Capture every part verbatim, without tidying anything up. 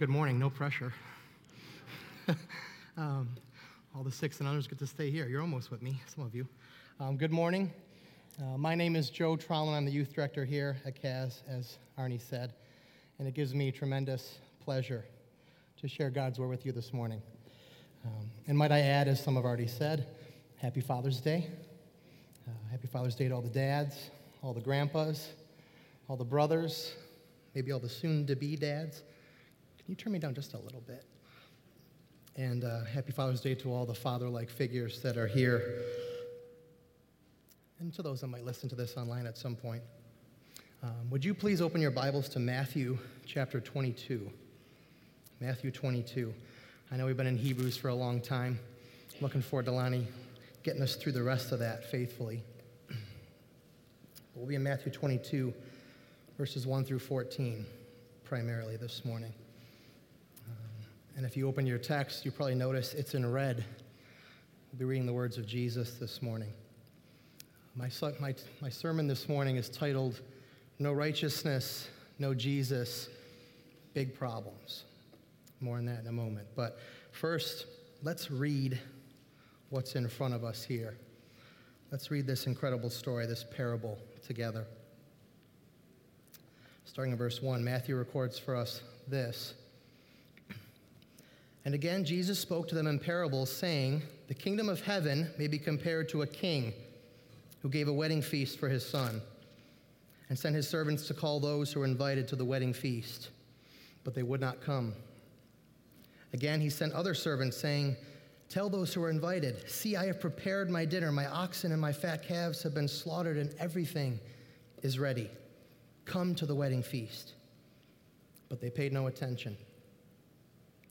Good morning, no pressure. um, all the six and others get to stay here. You're almost with me, some of you. Um, good morning. Uh, my name is Joe Trowlin. I'm the youth director here at C A S, as Arnie said, and it gives me tremendous pleasure to share God's Word with you this morning. Um, and might I add, as some have already said, happy Father's Day. Uh, happy Father's Day to all the dads, all the grandpas, all the brothers, maybe all the soon-to-be dads. Can you turn me down just a little bit? And uh, happy Father's Day to all the father-like figures that are here, and to those that might listen to this online at some point. Um, would you please open your Bibles to Matthew chapter twenty-two? Matthew twenty-two. I know we've been in Hebrews for a long time. Looking forward to Lani getting us through the rest of that faithfully. But we'll be in Matthew twenty-two, verses one through fourteen, primarily this morning. Um, and if you open your text, you probably notice it's in red. We'll be reading the words of Jesus this morning. My, my, my sermon this morning is titled, No Righteousness, No Jesus, Big Problems. More on that in a moment. But first, let's read what's in front of us here. Let's read this incredible story, this parable, together. Starting in verse one, Matthew records for us this. And again, Jesus spoke to them in parables, saying, The kingdom of heaven may be compared to a king who gave a wedding feast for his son and sent his servants to call those who were invited to the wedding feast, but they would not come. Again, he sent other servants, saying, Tell those who are invited, See, I have prepared my dinner. My oxen and my fat calves have been slaughtered, and everything is ready. Come to the wedding feast. But they paid no attention.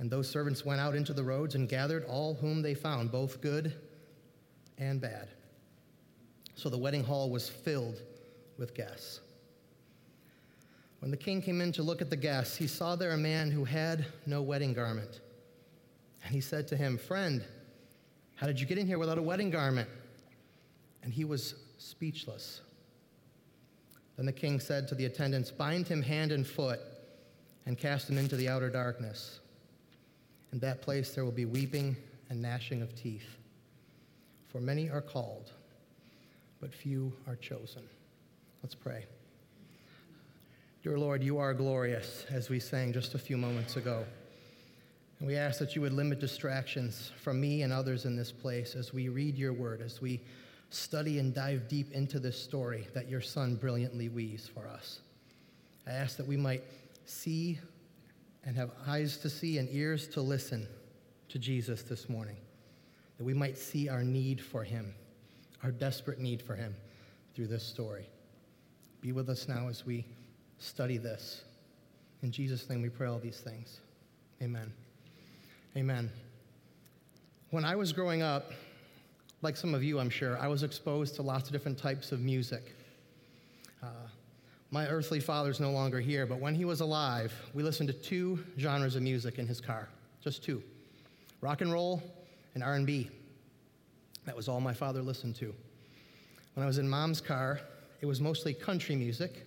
And those servants went out into the roads and gathered all whom they found, both good and bad. So the wedding hall was filled with guests. When the king came in to look at the guests, he saw there a man who had no wedding garment. And he said to him, Friend, how did you get in here without a wedding garment? And he was speechless. Then the king said to the attendants, Bind him hand and foot and cast him into the outer darkness. In that place there will be weeping and gnashing of teeth. For many are called, but few are chosen. Let's pray. Dear Lord, you are glorious, as we sang just a few moments ago. And we ask that you would limit distractions from me and others in this place as we read your word, as we study and dive deep into this story that your son brilliantly weaves for us. I ask that we might see and have eyes to see and ears to listen to Jesus this morning, that we might see our need for him, our desperate need for him through this story. Be with us now as we study this. In Jesus' name we pray all these things. Amen. Amen. When I was growing up, like some of you, I'm sure, I was exposed to lots of different types of music. Uh, my earthly father's no longer here, but when he was alive, we listened to two genres of music in his car. Just two. Rock and roll and R and B. That was all my father listened to. When I was in mom's car, it was mostly country music,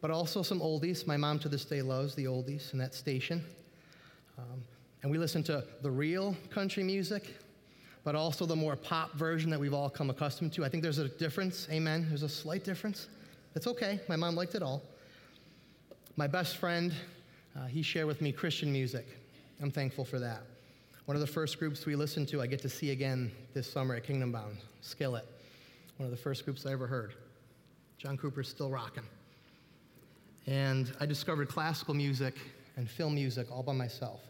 but also some oldies. My mom to this day loves the oldies in that station. Um, and we listen to the real country music, but also the more pop version that we've all come accustomed to. I think there's a difference, amen, there's a slight difference. It's okay, my mom liked it all. My best friend, uh, he shared with me Christian music. I'm thankful for that. One of the first groups we listened to, I get to see again this summer at Kingdom Bound, Skillet. One of the first groups I ever heard. John Cooper's still rocking. And I discovered classical music and film music all by myself.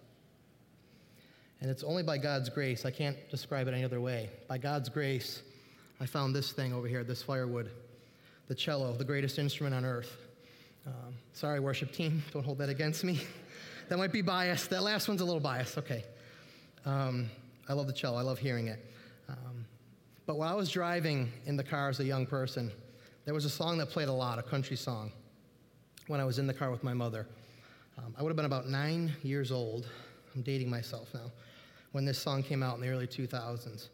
And it's only by God's grace, I can't describe it any other way. By God's grace, I found this thing over here, this firewood, the cello, the greatest instrument on earth. Um, sorry, worship team, don't hold that against me. That might be biased. That last one's a little biased. Okay. Um, I love the cello. I love hearing it. Um, but while I was driving in the car as a young person, there was a song that played a lot, a country song, when I was in the car with my mother. Um, I would have been about nine years old. I'm dating myself now. When this song came out in the early two thousands.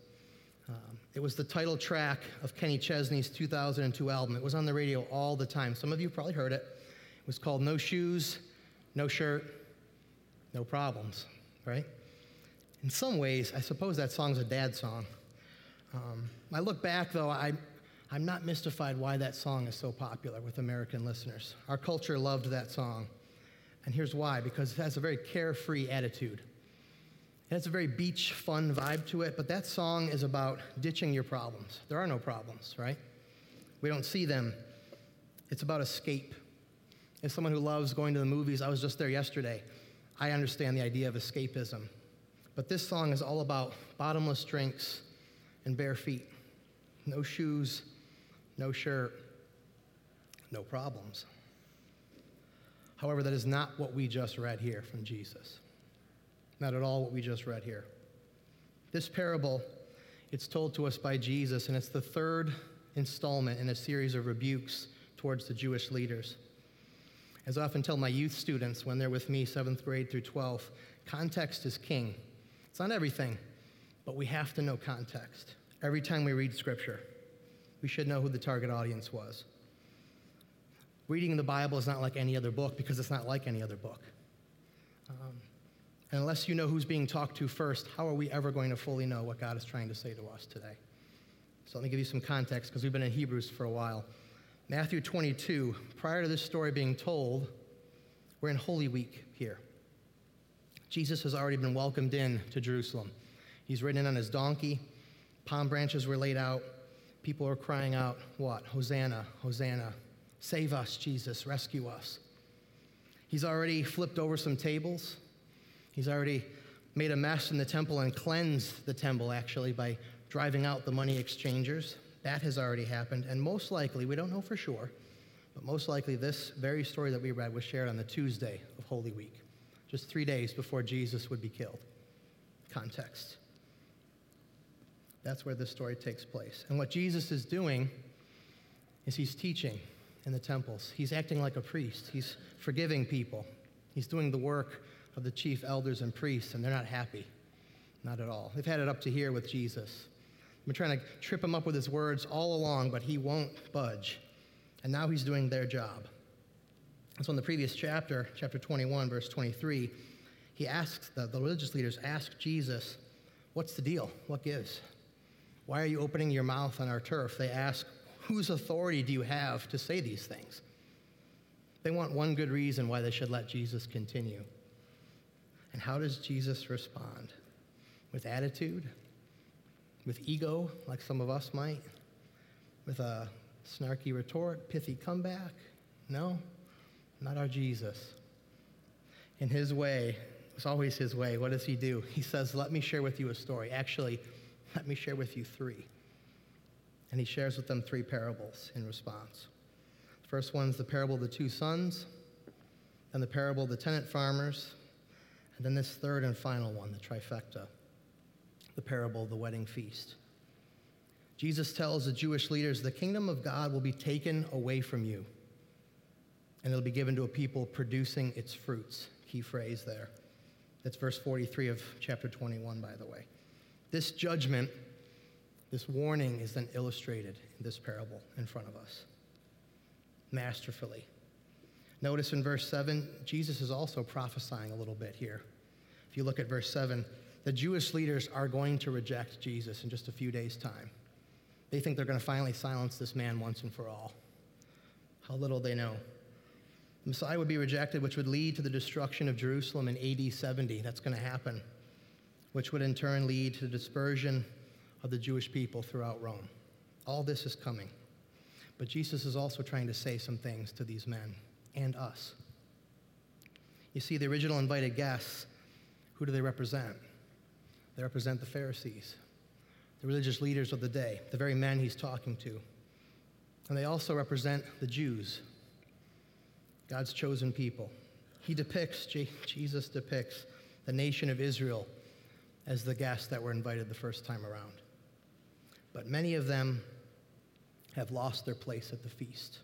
Um, it was the title track of Kenny Chesney's two thousand two album. It was on the radio all the time. Some of you probably heard it. It was called No Shoes, No Shirt, No Problems, right? In some ways, I suppose that song's a dad song. Um, I look back, though, I, I'm not mystified why that song is so popular with American listeners. Our culture loved that song. And here's why, because it has a very carefree attitude. It has a very beach fun vibe to it, but that song is about ditching your problems. There are no problems, right? We don't see them. It's about escape. As someone who loves going to the movies, I was just there yesterday. I understand the idea of escapism. But this song is all about bottomless drinks and bare feet. No shoes, no shirt, no problems. However, that is not what we just read here from Jesus. Not at all what we just read here. This parable, it's told to us by Jesus, and it's the third installment in a series of rebukes towards the Jewish leaders. As I often tell my youth students when they're with me, seventh grade through twelfth, context is king. It's not everything, but we have to know context. Every time we read Scripture, we should know who the target audience was. Reading the Bible is not like any other book because it's not like any other book. Um, And unless you know who's being talked to first, how are we ever going to fully know what God is trying to say to us today? So let me give you some context, because we've been in Hebrews for a while. Matthew twenty-two, prior to this story being told, we're in Holy Week here. Jesus has already been welcomed in to Jerusalem. He's ridden in on his donkey. Palm branches were laid out. People are crying out, what? Hosanna, Hosanna. Save us, Jesus. Rescue us. He's already flipped over some tables. He's already made a mess in the temple and cleansed the temple, actually, by driving out the money exchangers. That has already happened. And most likely, we don't know for sure, but most likely this very story that we read was shared on the Tuesday of Holy Week, just three days before Jesus would be killed. Context. That's where this story takes place. And what Jesus is doing is he's teaching in the temples. He's acting like a priest. He's forgiving people. He's doing the work of the chief elders and priests, and they're not happy. Not at all. They've had it up to here with Jesus. I've been trying to trip him up with his words all along, but he won't budge. And now he's doing their job. And so in the previous chapter, chapter twenty-one, verse twenty-three, he asks, the, the religious leaders ask Jesus, what's the deal? What gives? Why are you opening your mouth on our turf? They ask, whose authority do you have to say these things? They want one good reason why they should let Jesus continue. And how does Jesus respond? With attitude? With ego, like some of us might? With a snarky retort, pithy comeback? No, not our Jesus. In his way, it's always his way. What does he do? He says, let me share with you a story. Actually, let me share with you three. And he shares with them three parables in response. The first one's the parable of the two sons, then the parable of the tenant farmers, and then this third and final one, the trifecta, the parable of the wedding feast. Jesus tells the Jewish leaders, the kingdom of God will be taken away from you, and it'll be given to a people producing its fruits. Key phrase there. That's verse forty-three of chapter twenty-one, by the way. This judgment, this warning, is then illustrated in this parable in front of us, masterfully. Notice in verse seven, Jesus is also prophesying a little bit here. If you look at verse seven, the Jewish leaders are going to reject Jesus in just a few days' time. They think they're going to finally silence this man once and for all. How little they know. The Messiah would be rejected, which would lead to the destruction of Jerusalem in A D seventy. That's going to happen, which would in turn lead to the dispersion of the Jewish people throughout Rome. All this is coming. But Jesus is also trying to say some things to these men. And us. You see, the original invited guests, who do they represent? They represent the Pharisees, the religious leaders of the day, the very men he's talking to. And they also represent the Jews, God's chosen people. he depicts, Jesus depicts the nation of Israel as the guests that were invited the first time around. But many of them have lost their place at the feast.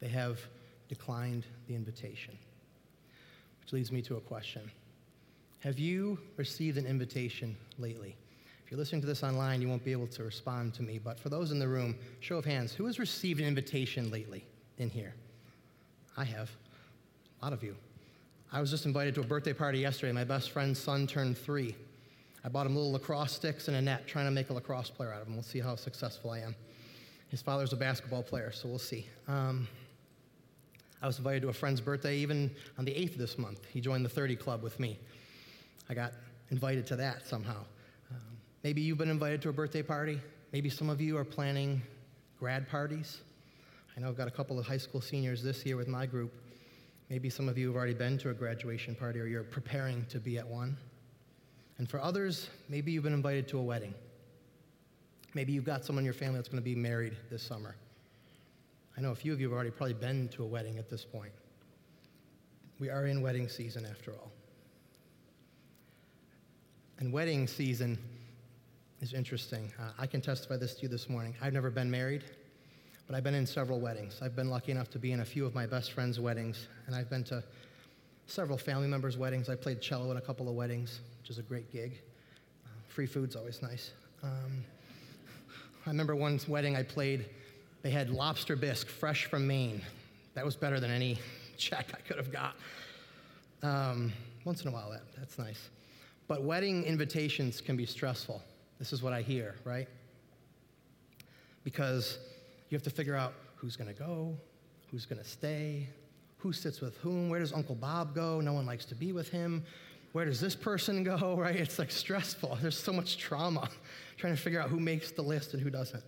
They have declined the invitation. Which leads me to a question. Have you received an invitation lately? If you're listening to this online, you won't be able to respond to me, but for those in the room, show of hands, who has received an invitation lately in here? I have. A lot of you. I was just invited to a birthday party yesterday. My best friend's son turned three. I bought him little lacrosse sticks and a net, trying to make a lacrosse player out of him. We'll see how successful I am. His father's a basketball player, so we'll see. Um, I was invited to a friend's birthday even on the eighth of this month. He joined the thirty club with me. I got invited to that somehow. Um, maybe you've been invited to a birthday party. Maybe some of you are planning grad parties. I know I've got a couple of high school seniors this year with my group. Maybe some of you have already been to a graduation party or you're preparing to be at one. And for others, maybe you've been invited to a wedding. Maybe you've got someone in your family that's going to be married this summer. I know a few of you have already probably been to a wedding at this point. We are in wedding season after all. And wedding season is interesting. Uh, I can testify this to you this morning. I've never been married, but I've been in several weddings. I've been lucky enough to be in a few of my best friends' weddings, and I've been to several family members' weddings. I played cello at a couple of weddings, which is a great gig. Uh, free food's always nice. Um, I remember one wedding I played, they had lobster bisque fresh from Maine. That was better than any check I could have got. Um, once in a while, that, that's nice. But wedding invitations can be stressful. This is what I hear, right? Because you have to figure out who's going to go, who's going to stay, who sits with whom, where does Uncle Bob go? No one likes to be with him. Where does this person go, right? It's like stressful. There's so much trauma trying to figure out who makes the list and who doesn't.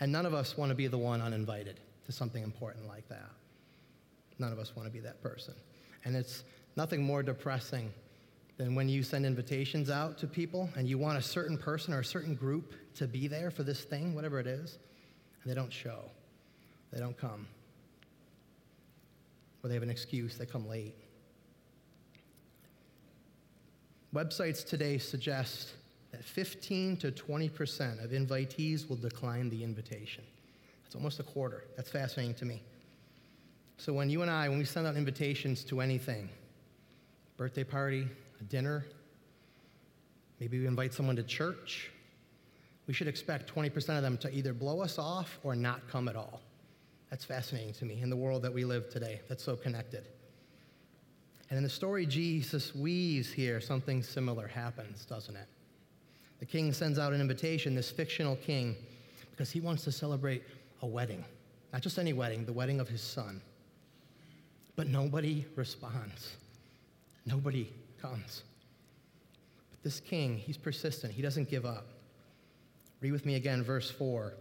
And none of us want to be the one uninvited to something important like that. None of us want to be that person. And it's nothing more depressing than when you send invitations out to people and you want a certain person or a certain group to be there for this thing, whatever it is, and they don't show. They don't come. Or they have an excuse, they come late. Websites today suggest that fifteen to twenty percent of invitees will decline the invitation. That's almost a quarter. That's fascinating to me. So when you and I, when we send out invitations to anything, birthday party, a dinner, maybe we invite someone to church, we should expect twenty percent of them to either blow us off or not come at all. That's fascinating to me in the world that we live today that's so connected. And in the story Jesus weaves here, something similar happens, doesn't it? The king sends out an invitation, this fictional king, because he wants to celebrate a wedding. Not just any wedding, the wedding of his son. But nobody responds. Nobody comes. But this king, he's persistent. He doesn't give up. Read with me again, verse four.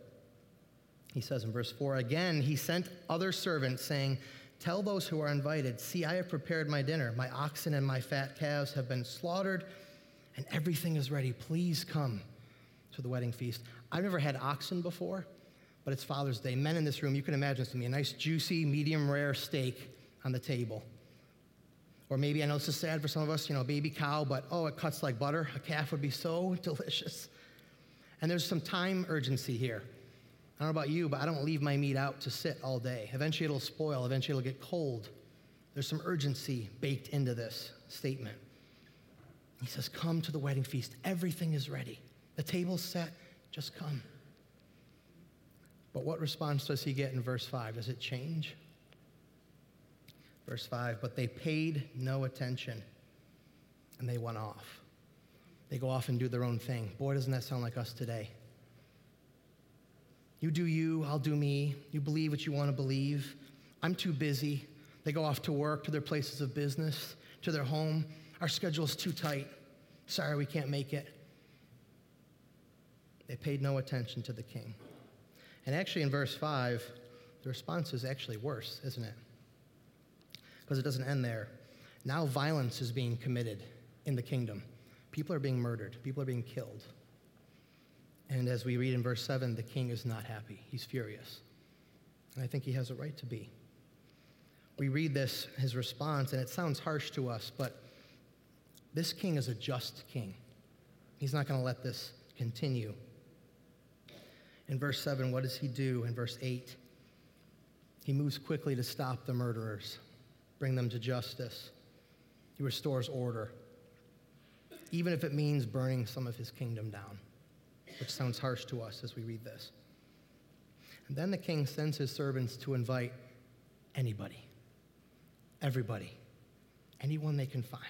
He says in verse four, again, he sent other servants saying, tell those who are invited, see, I have prepared my dinner. My oxen and my fat calves have been slaughtered, and everything is ready. Please come to the wedding feast. I've never had oxen before, but it's Father's Day. Men in this room, you can imagine this to me, a nice, juicy, medium rare steak on the table. Or maybe, I know this is sad for some of us, you know, a baby cow, but oh, it cuts like butter. A calf would be so delicious. And there's some time urgency here. I don't know about you, but I don't leave my meat out to sit all day. Eventually it'll spoil. Eventually it'll get cold. There's some urgency baked into this statement. He says, come to the wedding feast. Everything is ready. The table's set. Just come. But what response does he get in verse five? Does it change? Verse five, but they paid no attention, and they went off. They go off and do their own thing. Boy, doesn't that sound like us today. You do you, I'll do me. You believe what you want to believe. I'm too busy. They go off to work, to their places of business, to their home. Our schedule's too tight. Sorry, we can't make it. They paid no attention to the king. And actually in verse five, the response is actually worse, isn't it? Because it doesn't end there. Now violence is being committed in the kingdom. People are being murdered. People are being killed. And as we read in verse seven, the king is not happy. He's furious. And I think he has a right to be. we read this, his response, and it sounds harsh to us, but this king is a just king. He's not going to let this continue. In verse seven, what does he do? In verse eight, he moves quickly to stop the murderers, bring them to justice. He restores order, even if it means burning some of his kingdom down, which sounds harsh to us as we read this. And then the king sends his servants to invite anybody, everybody, anyone they can find.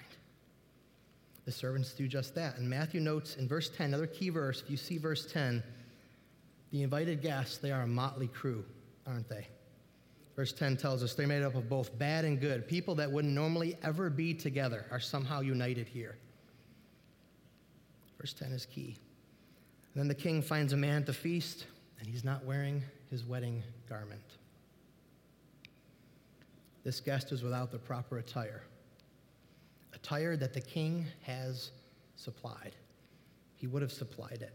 The servants do just that. And Matthew notes in verse ten, another key verse, if you see verse ten, the invited guests, they are a motley crew, aren't they? Verse ten tells us they're made up of both bad and good. People that wouldn't normally ever be together are somehow united here. Verse ten is key. And then the king finds a man to feast, and he's not wearing his wedding garment. This guest is without the proper attire, attire that the king has supplied. He would have supplied it.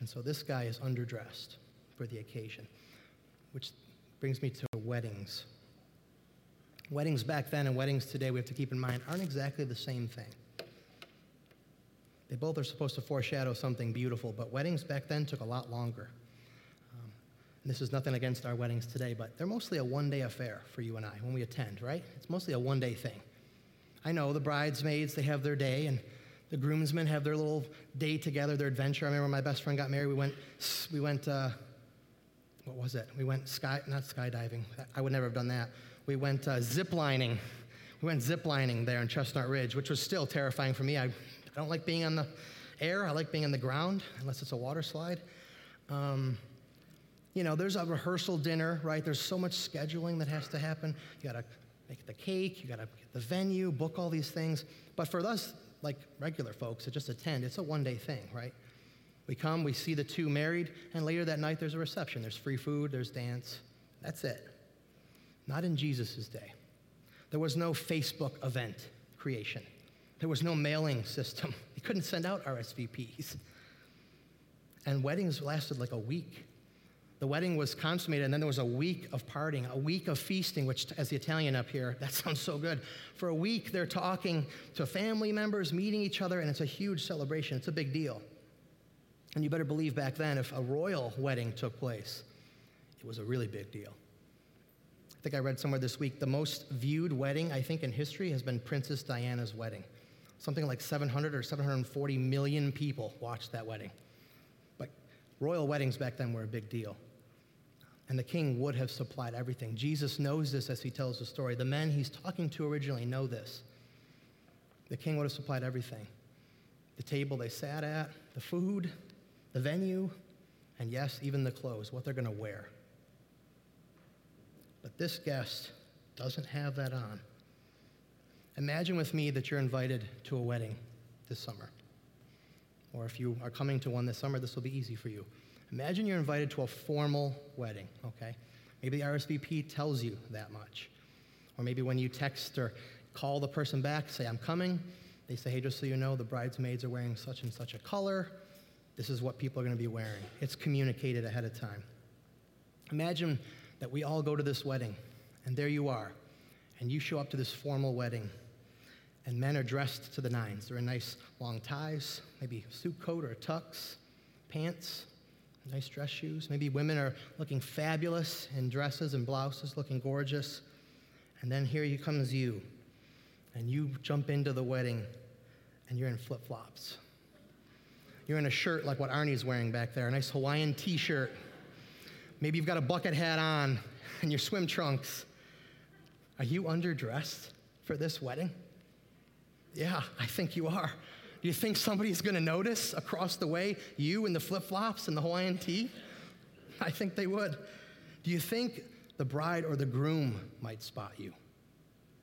And so this guy is underdressed for the occasion, which brings me to weddings. Weddings back then and weddings today, we have to keep in mind, aren't exactly the same thing. They both are supposed to foreshadow something beautiful, but weddings back then took a lot longer. Um, and this is nothing against our weddings today, but they're mostly a one-day affair for you and I when we attend, right? It's mostly a one-day thing. I know the bridesmaids, they have their day, and the groomsmen have their little day together, their adventure. I remember when my best friend got married, we went, we went, uh, what was it? We went sky, not skydiving. I would never have done that. We went uh, ziplining. We went ziplining there in Chestnut Ridge, which was still terrifying for me. I, I don't like being on the air. I like being on the ground, unless it's a water slide. Um, you know, there's a rehearsal dinner, right? There's so much scheduling that has to happen. You gotta make the cake, you gotta get the venue, book all these things. But for us, like regular folks that just attend, it's a one-day thing, right? We come, we see the two married, and later that night there's a reception. There's free food, there's dance. That's it. Not in Jesus' day. There was no Facebook event creation. There was no mailing system. They couldn't send out R S V Ps. And weddings lasted like a week. The wedding was consummated, and then there was a week of partying, a week of feasting, which, as the Italian up here, that sounds so good. For a week, they're talking to family members, meeting each other, and it's a huge celebration. It's a big deal. And you better believe back then, if a royal wedding took place, it was a really big deal. I think I read somewhere this week, the most viewed wedding, I think, in history has been Princess Diana's wedding. Something like seven hundred or seven hundred forty million people watched that wedding. But royal weddings back then were a big deal. And the king would have supplied everything. Jesus knows this as he tells the story. The men he's talking to originally know this. The king would have supplied everything. The table they sat at, the food, the venue, and yes, even the clothes, what they're going to wear. But this guest doesn't have that on. Imagine with me that you're invited to a wedding this summer. Or if you are coming to one this summer, this will be easy for you. Imagine you're invited to a formal wedding, okay? Maybe the R S V P tells you that much. Or maybe when you text or call the person back, say, I'm coming, they say, hey, just so you know, the bridesmaids are wearing such and such a color. This is what people are going to be wearing. It's communicated ahead of time. Imagine that we all go to this wedding, and there you are, and you show up to this formal wedding, and men are dressed to the nines. They're in nice long ties, maybe a suit coat or a tux, pants, nice dress shoes. Maybe women are looking fabulous in dresses and blouses, looking gorgeous. And then here comes you, and you jump into the wedding, and you're in flip-flops. You're in a shirt like what Arnie's wearing back there, a nice Hawaiian t-shirt. Maybe you've got a bucket hat on and your swim trunks. Are you underdressed for this wedding? Yeah, I think you are. Do you think somebody's going to notice across the way you in the flip-flops and the Hawaiian tee? I think they would. Do you think the bride or the groom might spot you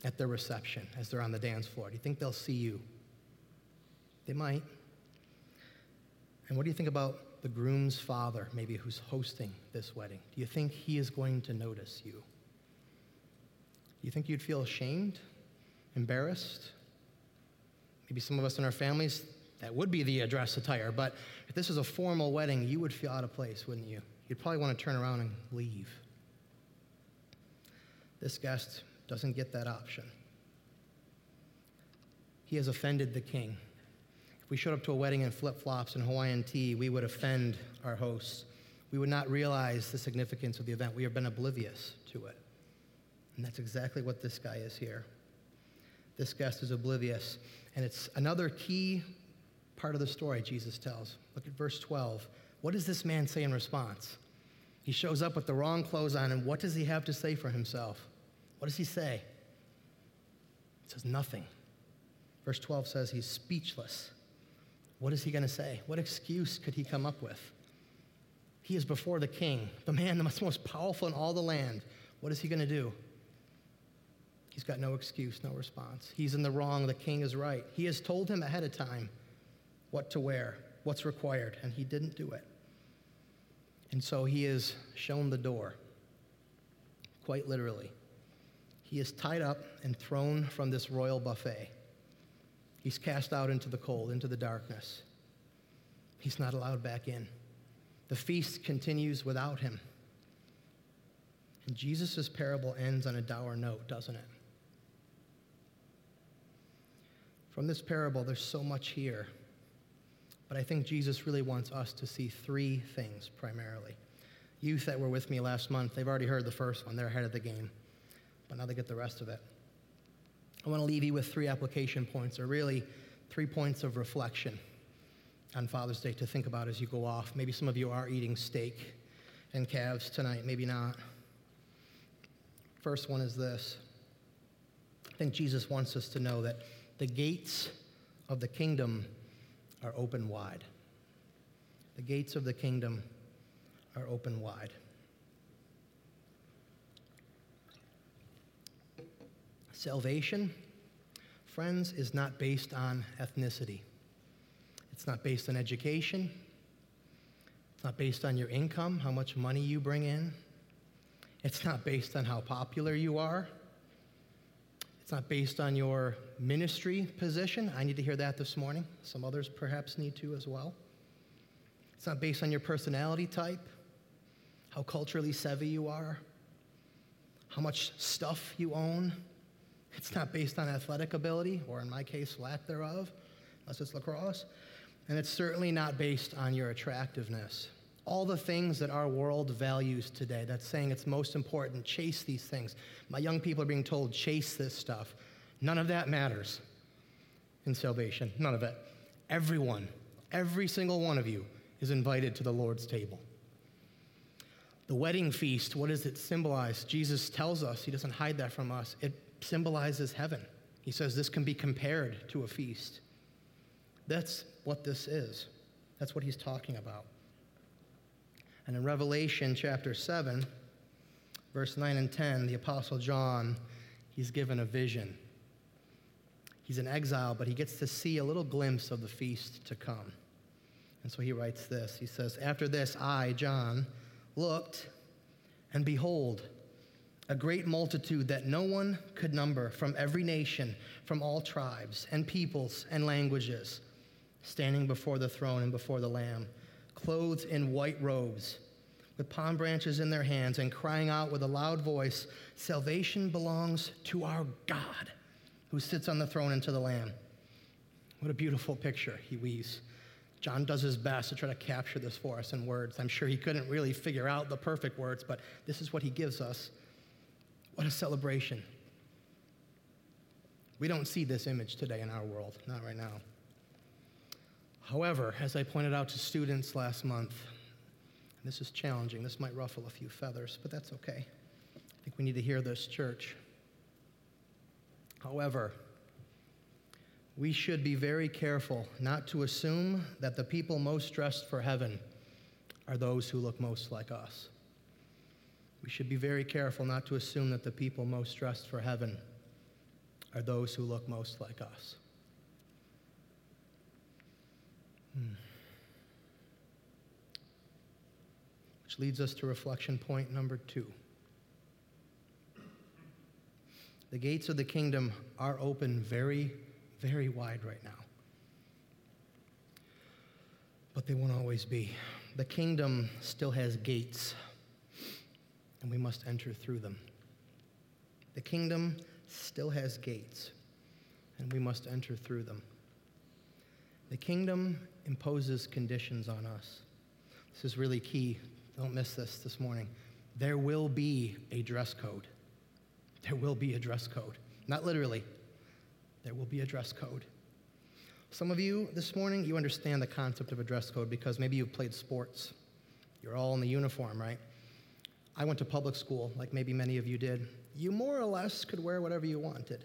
at their reception as they're on the dance floor? Do you think they'll see you? They might. And what do you think about the groom's father, maybe, who's hosting this wedding? Do you think he is going to notice you? Do you think you'd feel ashamed, embarrassed? Maybe some of us in our families, that would be the dress attire, but if this is a formal wedding, you would feel out of place, wouldn't you? You'd probably want to turn around and leave. This guest doesn't get that option. He has offended the king. If we showed up to a wedding in flip-flops and Hawaiian tea, we would offend our hosts. We would not realize the significance of the event. We have been oblivious to it. And that's exactly what this guy is here. This guest is oblivious. And it's another key part of the story Jesus tells. Look at verse twelve. What does this man say in response? He shows up with the wrong clothes on, and what does he have to say for himself? What does he say? He says nothing. Verse twelve says he's speechless. What is he going to say? What excuse could he come up with? He is before the king, the man that's most powerful in all the land. What is he going to do? He's got no excuse, no response. He's in the wrong. The king is right. He has told him ahead of time what to wear, what's required, and he didn't do it. And so he is shown the door, quite literally. He is tied up and thrown from this royal buffet. He's cast out into the cold, into the darkness. He's not allowed back in. The feast continues without him. And Jesus' parable ends on a dour note, doesn't it? From this parable, there's so much here. But I think Jesus really wants us to see three things primarily. Youth that were with me last month, they've already heard the first one. They're ahead of the game. But now they get the rest of it. I want to leave you with three application points, or really three points of reflection on Father's Day to think about as you go off. Maybe some of you are eating steak and calves tonight. Maybe not. First one is this. I think Jesus wants us to know that the gates of the kingdom are open wide. The gates of the kingdom are open wide. Salvation, friends, is not based on ethnicity. It's not based on education. It's not based on your income, how much money you bring in. It's not based on how popular you are. It's not based on your ministry position. I need to hear that this morning. Some others perhaps need to as well. It's not based on your personality type, how culturally savvy you are, how much stuff you own. It's not based on athletic ability, or in my case, lack thereof, unless it's lacrosse. And it's certainly not based on your attractiveness. All the things that our world values today, that's saying it's most important, chase these things. My young people are being told, chase this stuff. None of that matters in salvation, none of it. Everyone, every single one of you is invited to the Lord's table. The wedding feast, what does it symbolize? Jesus tells us, he doesn't hide that from us, it symbolizes heaven. He says this can be compared to a feast. That's what this is. That's what he's talking about. And in Revelation chapter seven, verse nine and ten, the Apostle John, he's given a vision. He's in exile, but he gets to see a little glimpse of the feast to come. And so he writes this. He says, "After this, I, John, looked, and behold, a great multitude that no one could number, from every nation, from all tribes and peoples and languages, standing before the throne and before the Lamb, clothed in white robes, with palm branches in their hands, and crying out with a loud voice, 'Salvation belongs to our God, who sits on the throne, and to the Lamb.'" What a beautiful picture he weaves. John does his best to try to capture this for us in words. I'm sure he couldn't really figure out the perfect words, but this is what he gives us. What a celebration. We don't see this image today in our world, not right now. However, as I pointed out to students last month, and this is challenging, this might ruffle a few feathers, but that's okay. I think we need to hear this, church. However, we should be very careful not to assume that the people most dressed for heaven are those who look most like us. We should be very careful not to assume that the people most dressed for heaven are those who look most like us. Hmm. Which leads us to reflection point number two. The gates of the kingdom are open very, very wide right now. But they won't always be. The kingdom still has gates, and we must enter through them. The kingdom still has gates, and we must enter through them. The kingdom imposes conditions on us. This is really key. Don't miss this this morning. There will be a dress code. There will be a dress code. Not literally. There will be a dress code. Some of you this morning, you understand the concept of a dress code because maybe you've played sports. You're all in the uniform, right? I went to public school, like maybe many of you did. You more or less could wear whatever you wanted.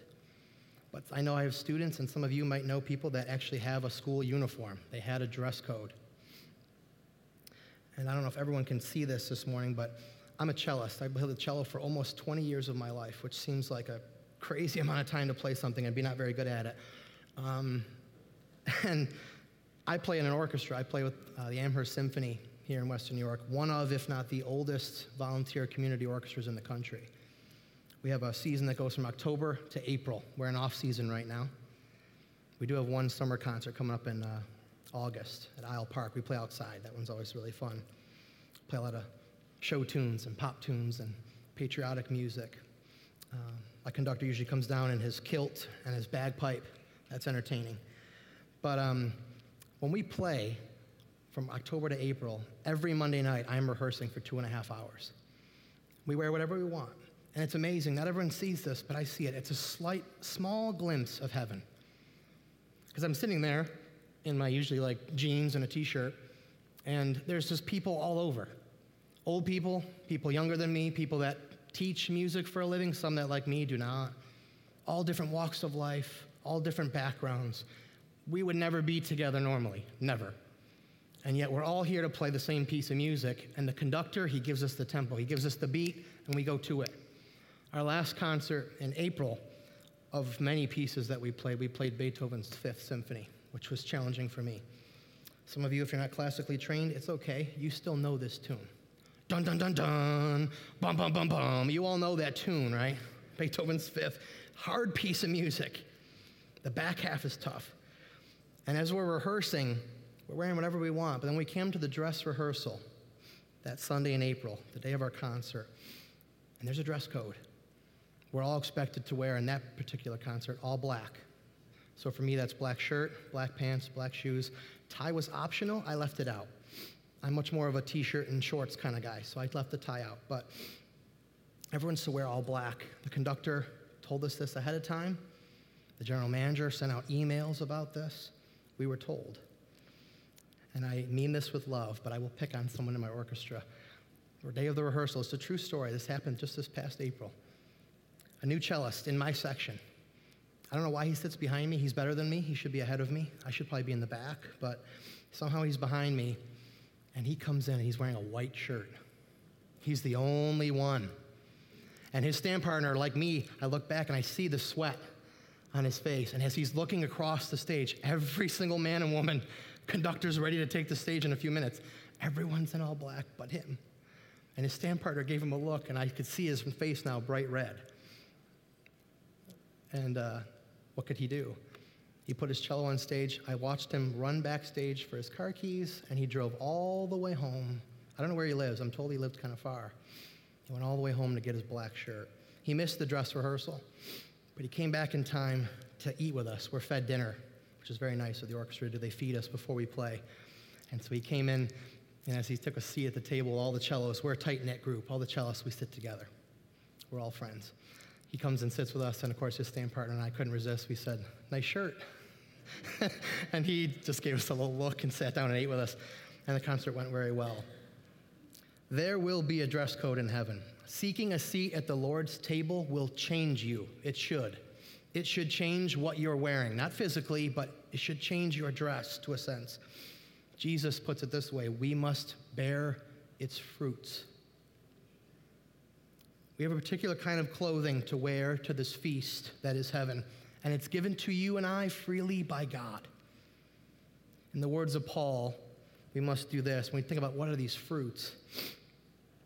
But I know I have students, and some of you might know people that actually have a school uniform. They had a dress code. And I don't know if everyone can see this this morning, but I'm a cellist. I played the cello for almost twenty years of my life, which seems like a crazy amount of time to play something and be not very good at it. Um, and I play in an orchestra. I play with uh, the Amherst Symphony here in Western New York, one of, if not the oldest, volunteer community orchestras in the country. We have a season that goes from October to April. We're in off-season right now. We do have one summer concert coming up in uh, August at Isle Park. We play outside. That one's always really fun. Play a lot of show tunes and pop tunes and patriotic music. Uh, our conductor usually comes down in his kilt and his bagpipe. That's entertaining. But um, when we play from October to April, every Monday night I'm rehearsing for two and a half hours. We wear whatever we want. And it's amazing. Not everyone sees this, but I see it. It's a slight, small glimpse of heaven. Because I'm sitting there in my usually like jeans and a t-shirt, and there's just people all over. Old people, people younger than me, people that teach music for a living, some that like me do not. All different walks of life, all different backgrounds. We would never be together normally, never. And yet we're all here to play the same piece of music, and the conductor, he gives us the tempo, he gives us the beat, and we go to it. Our last concert in April, of many pieces that we played, we played Beethoven's Fifth Symphony, which was challenging for me. Some of you, if you're not classically trained, it's okay. You still know this tune. Dun, dun, dun, dun, bum, bum, bum, bum. You all know that tune, right? Beethoven's Fifth. Hard piece of music. The back half is tough. And as we're rehearsing, we're wearing whatever we want, but then we came to the dress rehearsal that Sunday in April, the day of our concert, and there's a dress code. We're all expected to wear, in that particular concert, all black. So for me, that's black shirt, black pants, black shoes. Tie was optional. I left it out. I'm much more of a t-shirt and shorts kind of guy, so I left the tie out. But everyone's to wear all black. The conductor told us this ahead of time. The general manager sent out emails about this. We were told. And I mean this with love, but I will pick on someone in my orchestra. The day of the rehearsal, it's a true story. This happened just this past April. A new cellist in my section. I don't know why he sits behind me. He's better than me. He should be ahead of me. I should probably be in the back, but somehow he's behind me. And he comes in, and he's wearing a white shirt. He's the only one. And his stand partner, like me, I look back, and I see the sweat on his face. And as he's looking across the stage, every single man and woman, conductor's ready to take the stage in a few minutes. Everyone's in all black but him. And his stand partner gave him a look, and I could see his face now bright red. And uh, what could he do? He put his cello on stage. I watched him run backstage for his car keys, and he drove all the way home. I don't know where he lives. I'm told he lived kind of far. He went all the way home to get his black shirt. He missed the dress rehearsal, but he came back in time to eat with us. We're fed dinner, which is very nice of the orchestra. Do they feed us before we play? And so he came in, and as he took a seat at the table, all the cellos, we're a tight-knit group. All the cellos, we sit together. We're all friends. He comes and sits with us, and of course his stand partner and I couldn't resist. We said, nice shirt. And he just gave us a little look and sat down and ate with us, and the concert went very well. There will be a dress code in heaven. Seeking a seat at the Lord's table will change you. It should. It should change what you're wearing, not physically, but it should change your dress to a sense. Jesus puts it this way, we must bear its fruits. We have a particular kind of clothing to wear to this feast that is heaven, and it's given to you and I freely by God. In the words of Paul, we must do this. When we think about what are these fruits,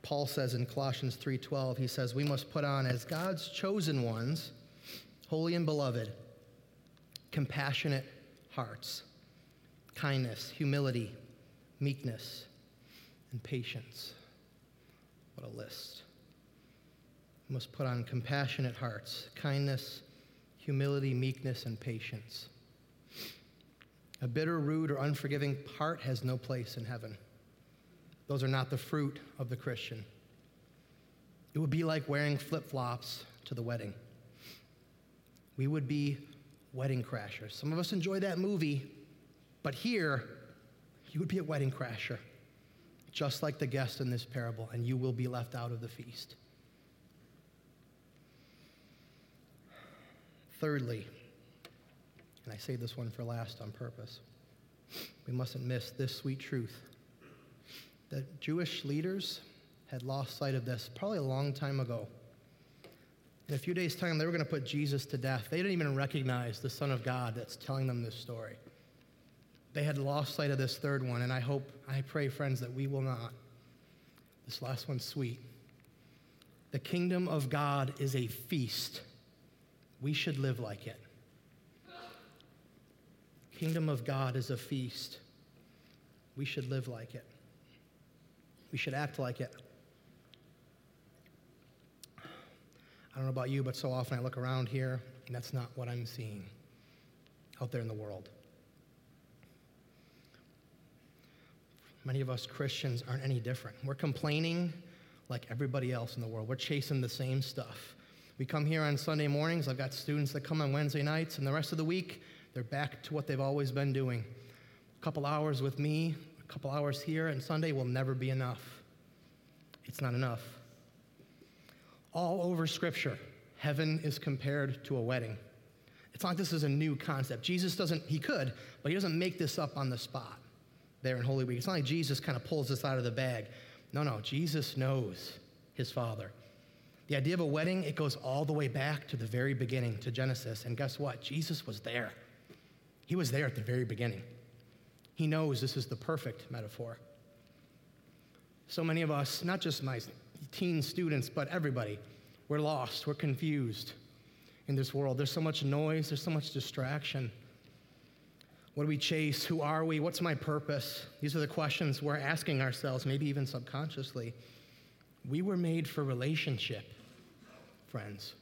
Paul says in Colossians three twelve, he says, we must put on as God's chosen ones, holy and beloved, compassionate hearts, kindness, humility, meekness, and patience. What a list. We must put on compassionate hearts, kindness, humility, meekness, and patience. A bitter, rude, or unforgiving heart has no place in heaven. Those are not the fruit of the Christian. It would be like wearing flip-flops to the wedding. We would be wedding crashers. Some of us enjoy that movie, but here, you would be a wedding crasher, just like the guest in this parable, and you will be left out of the feast. Thirdly, and I saved this one for last on purpose, we mustn't miss this sweet truth, that Jewish leaders had lost sight of this probably a long time ago. In a few days' time, they were going to put Jesus to death. They didn't even recognize the Son of God that's telling them this story. They had lost sight of this third one, and I hope, I pray, friends, that we will not. This last one's sweet. The kingdom of God is a feast. We should live like it. Kingdom of God is a feast. We should live like it. We should act like it. I don't know about you, but so often I look around here, and that's not what I'm seeing out there in the world. Many of us Christians aren't any different. We're complaining like everybody else in the world. We're chasing the same stuff. We come here on Sunday mornings. I've got students that come on Wednesday nights, and the rest of the week, they're back to what they've always been doing. A couple hours with me, a couple hours here, and Sunday will never be enough. It's not enough. All over Scripture, heaven is compared to a wedding. It's not like this is a new concept. Jesus doesn't, he could, but he doesn't make this up on the spot there in Holy Week. It's not like Jesus kind of pulls this out of the bag. No, no, Jesus knows his Father. The idea of a wedding, it goes all the way back to the very beginning, to Genesis. And guess what? Jesus was there. He was there at the very beginning. He knows this is the perfect metaphor. So many of us, not just my teen students, but everybody, we're lost, we're confused in this world. There's so much noise, there's so much distraction. What do we chase? Who are we? What's my purpose? These are the questions we're asking ourselves, maybe even subconsciously. We were made for relationship, friends.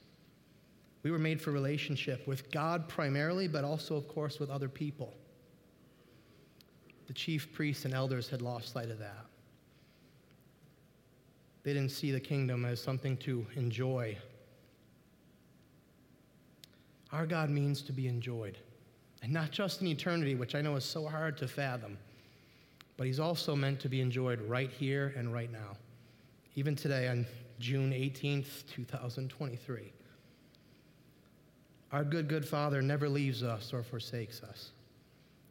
We were made for relationship with God primarily, but also, of course, with other people. The chief priests and elders had lost sight of that. They didn't see the kingdom as something to enjoy. Our God means to be enjoyed, and not just in eternity, which I know is so hard to fathom, but he's also meant to be enjoyed right here and right now, even today on June eighteenth, two thousand twenty-three. Our good, good Father never leaves us or forsakes us.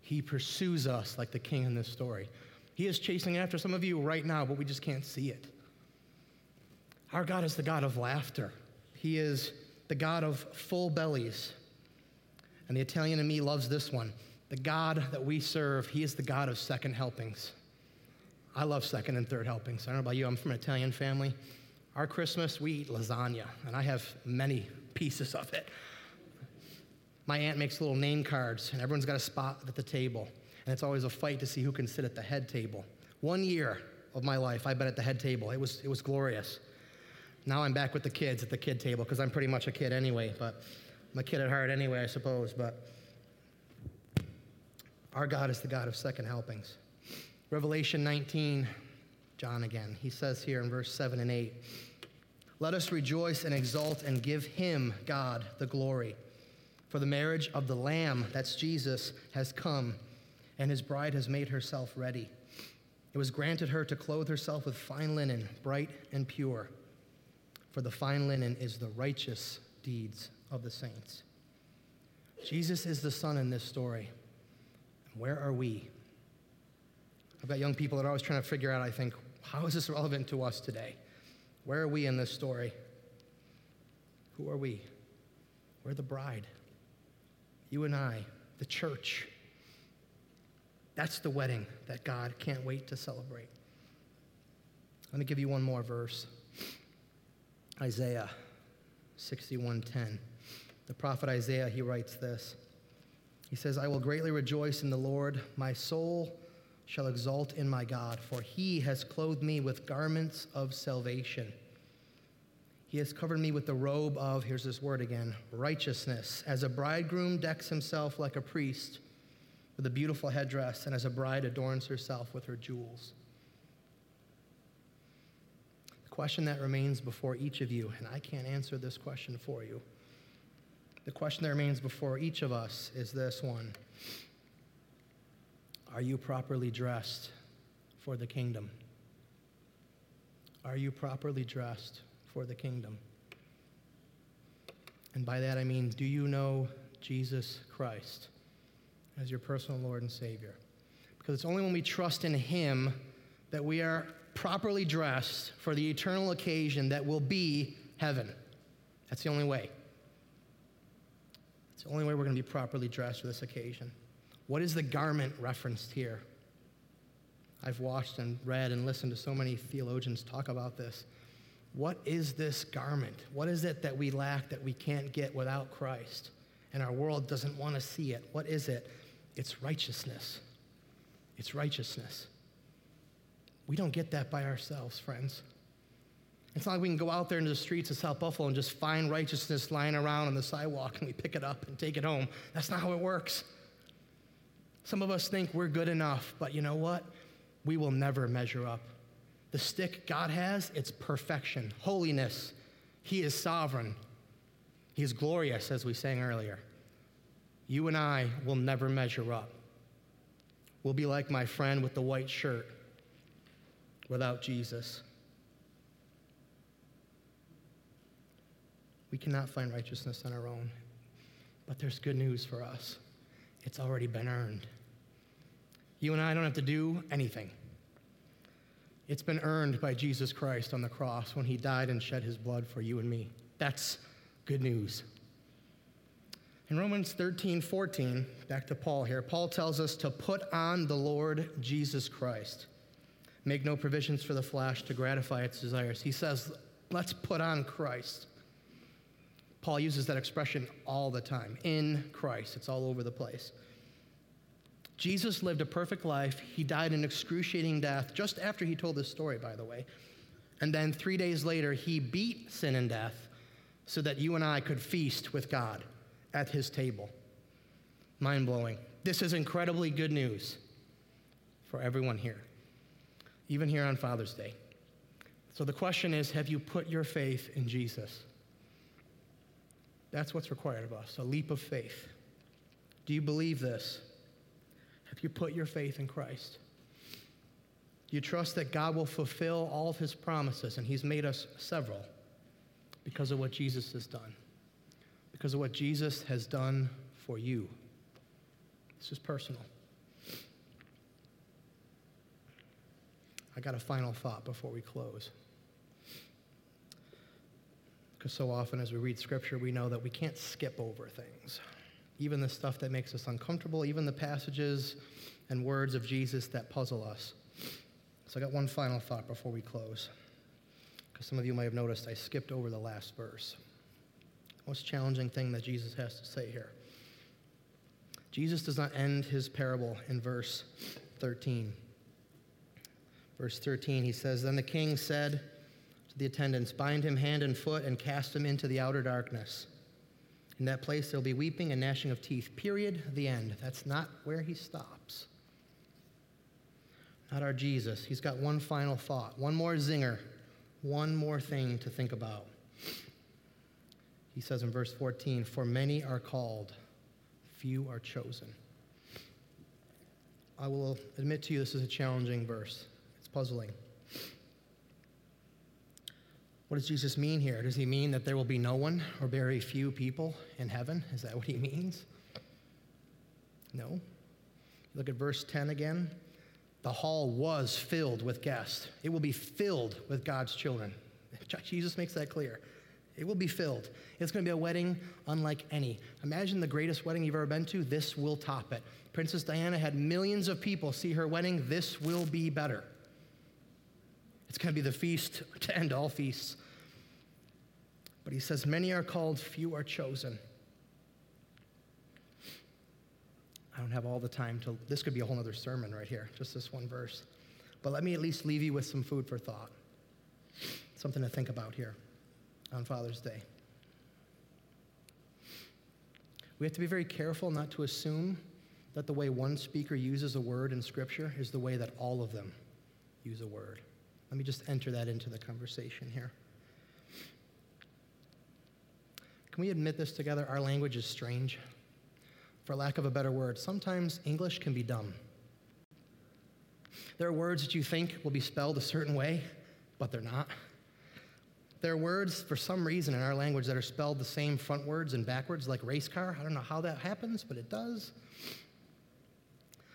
He pursues us like the king in this story. He is chasing after some of you right now, but we just can't see it. Our God is the God of laughter. He is the God of full bellies. And the Italian in me loves this one. The God that we serve, he is the God of second helpings. I love second and third helpings. I don't know about you, I'm from an Italian family. Our Christmas, we eat lasagna, and I have many pieces of it. My aunt makes little name cards, and everyone's got a spot at the table. And it's always a fight to see who can sit at the head table. One year of my life, I've been at the head table. It was, it was glorious. Now I'm back with the kids at the kid table, because I'm pretty much a kid anyway, but I'm a kid at heart anyway, I suppose. But our God is the God of second helpings. Revelation nineteen, John again, he says here in verse seven and eight, "Let us rejoice and exult and give him, God, the glory. For the marriage of the Lamb," that's Jesus, "has come, and his bride has made herself ready. It was granted her to clothe herself with fine linen, bright and pure. For the fine linen is the righteous deeds of the saints." Jesus is the Son in this story. Where are we? I've got young people that are always trying to figure out, I think, how is this relevant to us today? Where are we in this story? Who are we? We're the bride. You and I, the church. That's the wedding that God can't wait to celebrate. Let me give you one more verse. Isaiah sixty-one ten. The prophet Isaiah, he writes this. He says, "I will greatly rejoice in the Lord. My soul shall exult in my God, for he has clothed me with garments of salvation. He has covered me with the robe of, here's this word again, righteousness. As a bridegroom decks himself like a priest with a beautiful headdress, and as a bride adorns herself with her jewels. The question that remains before each of you, and I can't answer this question for you, the question that remains before each of us is this one. Are you properly dressed for the kingdom? Are you properly dressed for the kingdom? And by that I mean, do you know Jesus Christ as your personal Lord and Savior? Because it's only when we trust in him that we are properly dressed for the eternal occasion that will be heaven. That's the only way. It's the only way we're going to be properly dressed for this occasion. What is the garment referenced here? I've watched and read and listened to so many theologians talk about this. What is this garment? What is it that we lack that we can't get without Christ? And our world doesn't want to see it. What is it? It's righteousness. It's righteousness. We don't get that by ourselves, friends. It's not like we can go out there into the streets of South Buffalo and just find righteousness lying around on the sidewalk and we pick it up and take it home. That's not how it works. Some of us think we're good enough, but you know what? We will never measure up. The stick God has, it's perfection, holiness. He is sovereign. He is glorious, as we sang earlier. You and I will never measure up. We'll be like my friend with the white shirt without Jesus. We cannot find righteousness on our own, but there's good news for us. It's already been earned. You and I don't have to do anything. It's been earned by Jesus Christ on the cross when he died and shed his blood for you and me. That's good news. In Romans thirteen fourteen, back to Paul here, Paul tells us to put on the Lord Jesus Christ. Make no provisions for the flesh to gratify its desires. He says, let's put on Christ. Paul uses that expression all the time, in Christ. It's all over the place. Jesus lived a perfect life. He died an excruciating death just after he told this story, by the way. And then three days later, he beat sin and death so that you and I could feast with God at his table. Mind-blowing. This is incredibly good news for everyone here, even here on Father's Day. So the question is, have you put your faith in Jesus? That's what's required of us, a leap of faith. Do you believe this? If you put your faith in Christ, you trust that God will fulfill all of his promises, and he's made us several because of what Jesus has done, because of what Jesus has done for you. This is personal. I got a final thought before we close. Because so often as we read Scripture, we know that we can't skip over things. Even the stuff that makes us uncomfortable, even the passages and words of Jesus that puzzle us. So I got one final thought before we close, because some of you might have noticed I skipped over the last verse. The most challenging thing that Jesus has to say here. Jesus does not end his parable in verse thirteen. Verse thirteen, he says, "Then the king said to the attendants, 'Bind him hand and foot and cast him into the outer darkness. In that place, there'll be weeping and gnashing of teeth,'" period, the end. That's not where he stops. Not our Jesus. He's got one final thought, one more zinger, one more thing to think about. He says in verse fourteen, "For many are called, few are chosen." I will admit to you, this is a challenging verse. It's puzzling. What does Jesus mean here? Does he mean that there will be no one or very few people in heaven? Is that what he means? No. Look at verse ten again. The hall was filled with guests. It will be filled with God's children. Jesus makes that clear. It will be filled. It's going to be a wedding unlike any. Imagine the greatest wedding you've ever been to. This will top it. Princess Diana had millions of people see her wedding. This will be better. It's going to be the feast to end all feasts. But he says, many are called, few are chosen. I don't have all the time to, this could be a whole other sermon right here, just this one verse. But let me at least leave you with some food for thought, something to think about here. on Father's Day. We have to be very careful not to assume that the way one speaker uses a word in Scripture is the way that all of them use a word. Let me just enter that into the conversation here. Can we admit this together? Our language is strange. For lack of a better word, sometimes English can be dumb. There are words that you think will be spelled a certain way, but they're not. There are words, for some reason, in our language that are spelled the same frontwards and backwards, like race car. I don't know how that happens, but it does.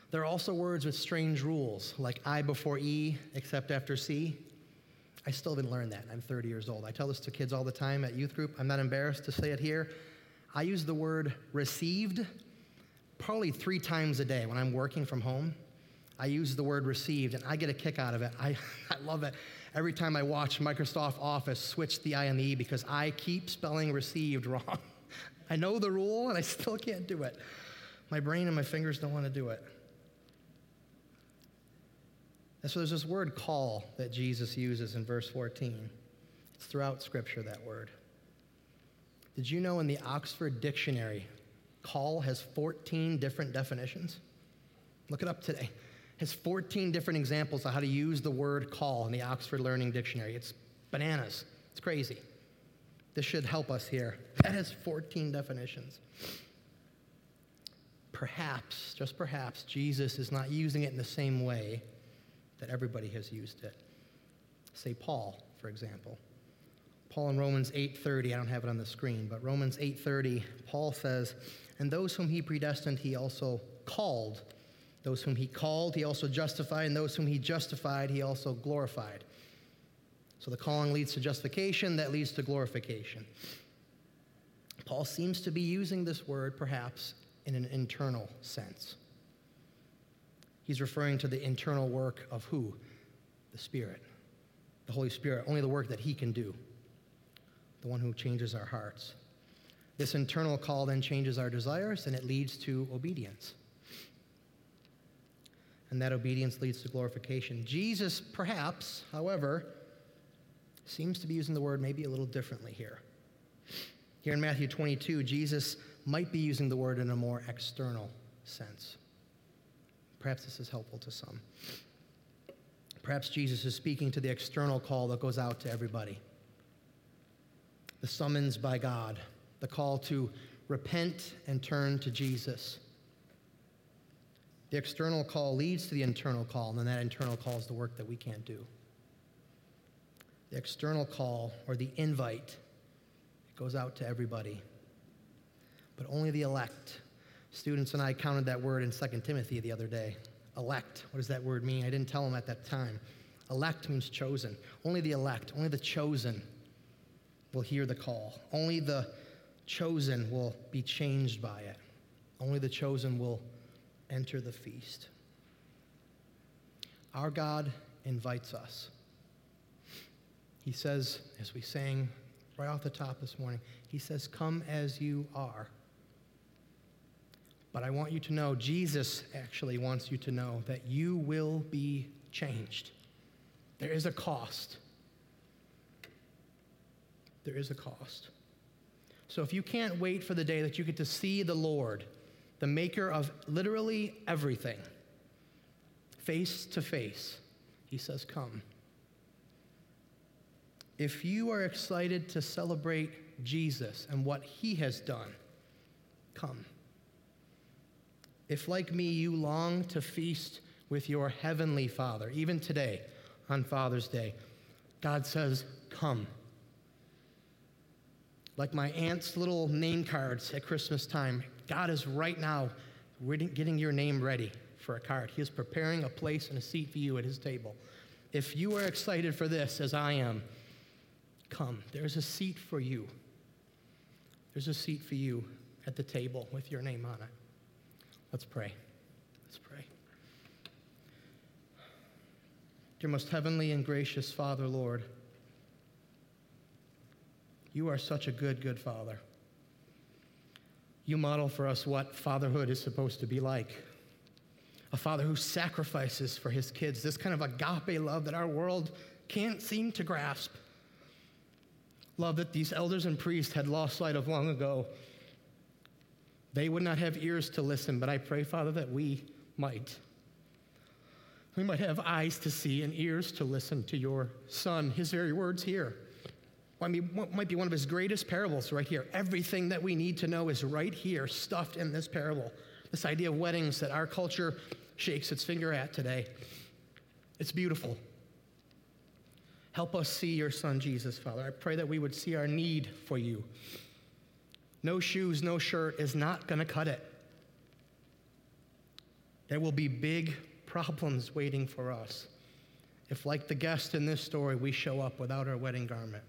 There are also words with strange rules, like I before E, except after C. I still didn't learn that. I'm thirty years old. I tell this to kids all the time at youth group. I'm not embarrassed to say it here. I use the word received probably three times a day when I'm working from home. I use the word received, and I get a kick out of it. I, I love it. Every time I watch Microsoft Office switch the I and the E because I keep spelling received wrong. I know the rule, and I still can't do it. My brain and my fingers don't want to do it. And so there's this word call that Jesus uses in verse fourteen. It's throughout Scripture, that word. Did you know in the Oxford Dictionary, call has fourteen different definitions? Look it up today. It has fourteen different examples of how to use the word call in the Oxford Learning Dictionary. It's bananas. It's crazy. This should help us here. That has fourteen definitions. Perhaps, just perhaps, Jesus is not using it in the same way that everybody has used it. Say Paul, for example. Paul in Romans eight thirty, I don't have it on the screen, but Romans eight thirty, Paul says, "And those whom he predestined, he also called. Those whom he called, he also justified. And those whom he justified, he also glorified." So the calling leads to justification, that leads to glorification. Paul seems to be using this word, perhaps, in an internal sense. He's referring to the internal work of who? The Spirit, the Holy Spirit, only the work that he can do. The one who changes our hearts. This internal call then changes our desires, and it leads to obedience. And that obedience leads to glorification. Jesus, perhaps, however, seems to be using the word maybe a little differently here. Here in Matthew twenty-two, Jesus might be using the word in a more external sense. Perhaps this is helpful to some. Perhaps Jesus is speaking to the external call that goes out to everybody. The summons by God, the call to repent and turn to Jesus. The external call leads to the internal call, and then that internal call is the work that we can't do. The external call, or the invite, it goes out to everybody, but only the elect. Students and I counted that word in Second Timothy the other day. Elect, what does that word mean? I didn't tell them at that time. Elect means chosen. Only the elect, only the chosen will hear the call. Only the chosen will be changed by it. Only the chosen will enter the feast. Our God invites us. He says, as we sang right off the top this morning, he says, "Come as you are." But I want you to know, Jesus actually wants you to know that you will be changed. There is a cost. There is a cost. So if you can't wait for the day that you get to see the Lord, the maker of literally everything, face to face, he says, come. If you are excited to celebrate Jesus and what he has done, come. If, like me, you long to feast with your heavenly Father, even today on Father's Day, God says, come. Like my aunt's little name cards at Christmas time, God is right now getting your name ready for a card. He is preparing a place and a seat for you at his table. If you are excited for this, as I am, come. There's a seat for you. There's a seat for you at the table with your name on it. Let's pray. Let's pray. Dear most heavenly and gracious Father, Lord, you are such a good, good Father. You model for us what fatherhood is supposed to be like. A father who sacrifices for his kids, this kind of agape love that our world can't seem to grasp. love that these elders and priests had lost sight of long ago. They would not have ears to listen, but I pray, Father, that we might. We might have eyes to see and ears to listen to your Son, his very words here. I mean, what might be one of his greatest parables right here. Everything that we need to know is right here, stuffed in this parable. This idea of weddings that our culture shakes its finger at today. It's beautiful. Help us see your Son, Jesus, Father. I pray that we would see our need for you. No shoes, no shirt is not going to cut it. There will be big problems waiting for us if, like the guest in this story, we show up without our wedding garment.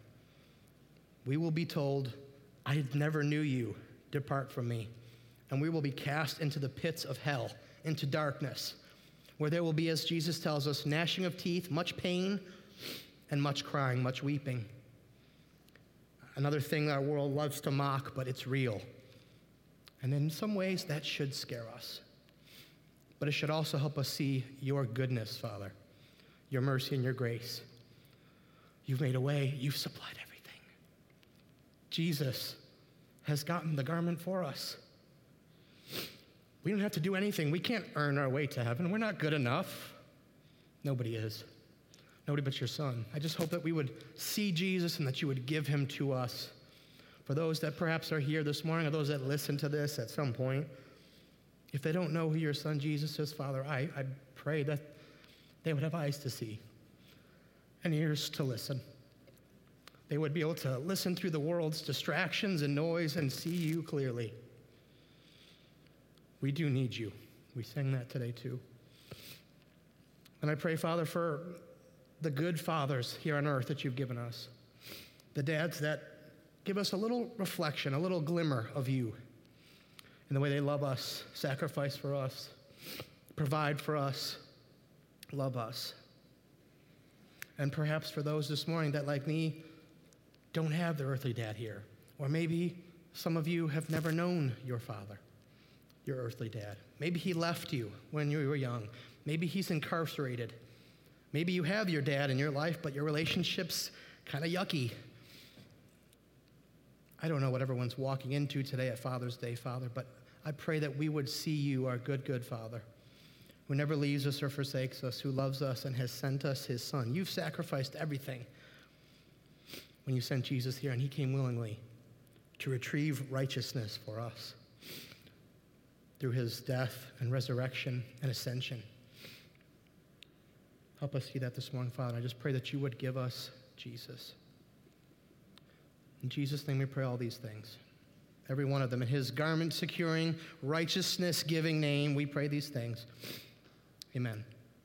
We will be told, I never knew you, depart from me. And we will be cast into the pits of hell, into darkness, where there will be, as Jesus tells us, gnashing of teeth, much pain, and much crying, much weeping. Another thing our world loves to mock, but it's real. And in some ways, that should scare us. But it should also help us see your goodness, Father, your mercy and your grace. You've made a way. You've supplied everything. Jesus has gotten the garment for us. We don't have to do anything. We can't earn our way to heaven. We're not good enough. Nobody is. Nobody but your Son. I just hope that we would see Jesus and that you would give him to us. For those that perhaps are here this morning or those that listen to this at some point, if they don't know who your Son Jesus is, Father, I, I pray that they would have eyes to see and ears to listen. They would be able to listen through the world's distractions and noise and see you clearly. We do need you. We sang that today too. And I pray, Father, for the good fathers here on earth that you've given us, the dads that give us a little reflection, a little glimmer of you in the way they love us, sacrifice for us, provide for us, love us. And perhaps for those this morning that, like me, don't have the earthly dad here, or maybe some of you have never known your father, your earthly dad. Maybe he left you when you were young. Maybe he's incarcerated. Maybe you have your dad in your life, but your relationship's kind of yucky. I don't know what everyone's walking into today at Father's Day, Father, but I pray that we would see you, our good, good Father, who never leaves us or forsakes us, who loves us and has sent us his Son. You've sacrificed everything when you sent Jesus here, and he came willingly to retrieve righteousness for us through his death and resurrection and ascension. Help us see that this morning, Father. I just pray that you would give us Jesus. In Jesus' name we pray all these things, every one of them. In his garment securing, righteousness giving name, we pray these things. Amen.